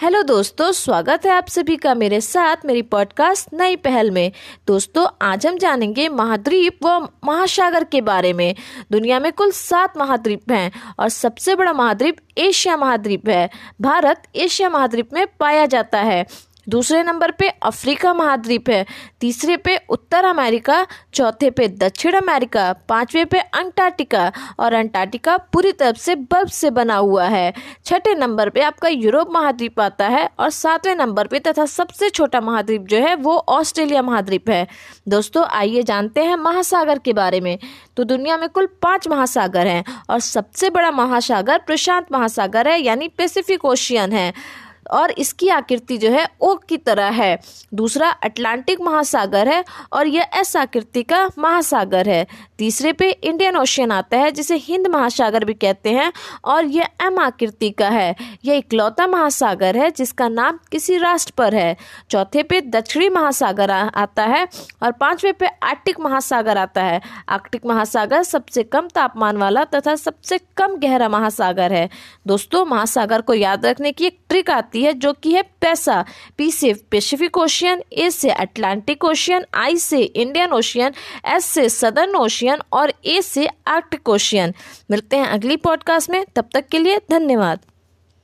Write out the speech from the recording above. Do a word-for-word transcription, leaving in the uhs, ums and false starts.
Hello दोस्तों, स्वागत है आप सभी का मेरे साथ मेरी पॉडकास्ट नई पहल में। दोस्तों, आज हम जानेंगे महाद्वीप व महासागर के बारे में। दुनिया में कुल सात महाद्वीप हैं और सबसे बड़ा महाद्वीप एशिया महाद्वीप है। भारत एशिया महाद्वीप में पाया जाता है। दूसरे नंबर पे अफ्रीका महाद्वीप है, तीसरे पे उत्तर अमेरिका, चौथे पे दक्षिण अमेरिका, पांचवे पे अंटार्कटिका। और अंटार्कटिका पूरी तरफ से बर्फ से बना हुआ है। छठे नंबर पे आपका यूरोप महाद्वीप आता है और सातवें नंबर पे तथा सबसे छोटा महाद्वीप जो है वो ऑस्ट्रेलिया महाद्वीप है। दोस्तों, आइए जानते हैं महासागर के बारे में। तो दुनिया में कुल पाँच महासागर हैं और सबसे बड़ा महासागर प्रशांत महासागर है, यानी पैसिफिक ओशियन है, और इसकी आकृति जो है ओक की तरह है। दूसरा अटलांटिक महासागर है और यह एस आकृति का महासागर है। तीसरे पे इंडियन ओशियन आता है, जिसे हिंद महासागर भी कहते हैं, और यह एम आकृति का है। यह इकलौता महासागर है जिसका नाम किसी राष्ट्र पर है। चौथे पे दक्षिणी महासागर आता है और पांचवे पे आर्कटिक महासागर आता है। आर्कटिक महासागर सबसे कम तापमान वाला तथा सबसे कम गहरा महासागर है। दोस्तों, महासागर को याद रखने की एक ट्रिक आती है है जो कि है पैसा। पी से पैसिफिक ओशियन, ए से अटलांटिक ओशियन, आई से इंडियन ओशियन, एस से सदर्न ओशियन और ए से आर्कटिक ओशियन। मिलते हैं अगली पॉडकास्ट में, तब तक के लिए धन्यवाद।